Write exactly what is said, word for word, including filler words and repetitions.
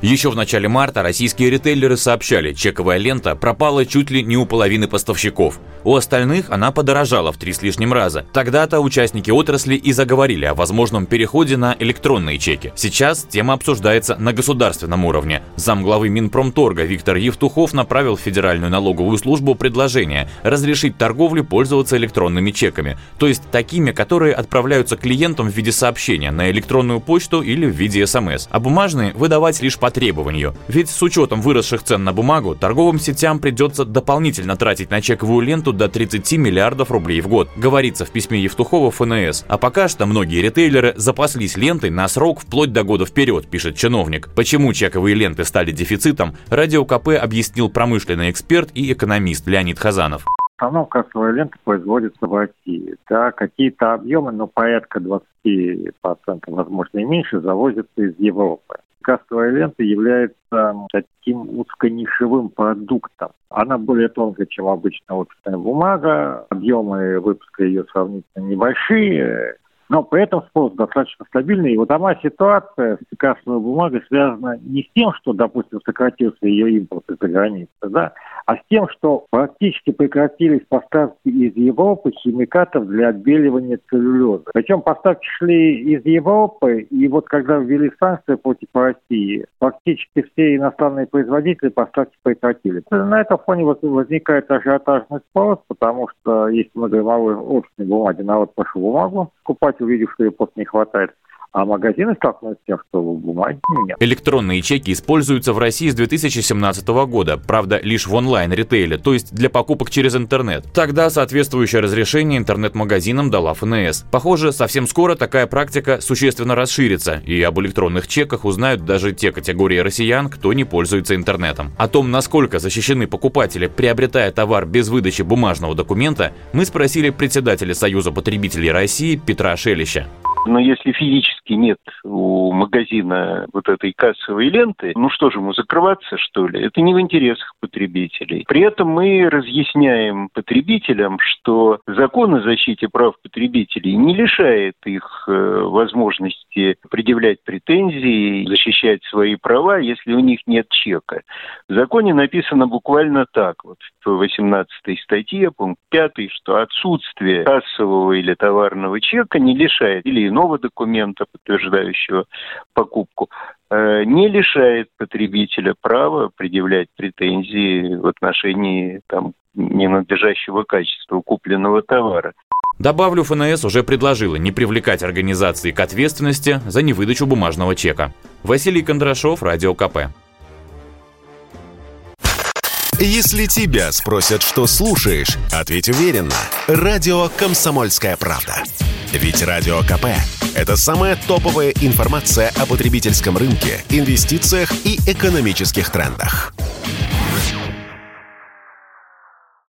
Еще в начале марта российские ритейлеры сообщали, чековая лента пропала чуть ли не у половины поставщиков. У остальных она подорожала в три с лишним раза. Тогда-то участники отрасли и заговорили о возможном переходе на электронные чеки. Сейчас тема обсуждается на государственном уровне. Замглавы Минпромторга Виктор Евтухов направил в Федеральную налоговую службу предложение разрешить торговлю пользоваться электронными чеками, то есть такими, которые отправляются клиентам в виде сообщения на электронную почту или в виде эс эм эс, а бумажные выдавать лишь по требованию. Ведь с учетом выросших цен на бумагу, торговым сетям придется дополнительно тратить на чековую ленту до тридцать миллиардов рублей в год, говорится в письме Евтухова ФНС. А пока что многие ритейлеры запаслись лентой на срок вплоть до года вперед, пишет чиновник. Почему чековые ленты стали дефицитом, Радио КП объяснил промышленный эксперт и экономист Леонид Хазанов. В основном кассовая лента производится в России. Да, какие-то объемы, но порядка двадцать процентов, возможно, и меньше, завозятся из Европы. Кассовая лента является таким узконишевым продуктом. Она более тонкая, чем обычная офисная бумага. Объемы выпуска ее сравнительно небольшие. Но при этом спрос достаточно стабильный. И вот сама ситуация с кассовой бумагой связана не с тем, что, допустим, сократился ее импорт из-за границы, да, а с тем, что практически прекратились поставки из Европы химикатов для отбеливания целлюлеза. Причем поставки шли из Европы, и вот когда ввели санкции против России, практически все иностранные производители поставки прекратили. На этом фоне возникает ажиотажный спрос, потому что если мы говорим о офисной бумаге, народ пошел бумагу покупать, увидев, что ее просто не хватает. А магазины столкнулись с тем, что бумаги нет. Электронные чеки используются в России с две тысячи семнадцатого года, правда, лишь в онлайн-ритейле, то есть для покупок через интернет. Тогда соответствующее разрешение интернет-магазинам дала ФНС. Похоже, совсем скоро такая практика существенно расширится, и об электронных чеках узнают даже те категории россиян, кто не пользуется интернетом. О том, насколько защищены покупатели, приобретая товар без выдачи бумажного документа, мы спросили председателя Союза потребителей России Петра Шелища. Но если физически нет у магазина вот этой кассовой ленты, ну что же, ему закрываться, что ли? Это не в интересах потребителей. При этом мы разъясняем потребителям, что закон о защите прав потребителей не лишает их возможности предъявлять претензии, защищать свои права, если у них нет чека. В законе написано буквально так, вот в восемнадцатой статье, пункт пятый, что отсутствие кассового или товарного чека не лишает или иного документа, подтверждающего покупку, не лишает потребителя права предъявлять претензии в отношении там, ненадлежащего качества купленного товара. Добавлю, ФНС уже предложила не привлекать организации к ответственности за невыдачу бумажного чека. Василий Кондрашов, Радио КП. Если тебя спросят, что слушаешь, ответь уверенно. Радио «Комсомольская правда». Ведь Радио КП – это самая топовая информация о потребительском рынке, инвестициях и экономических трендах.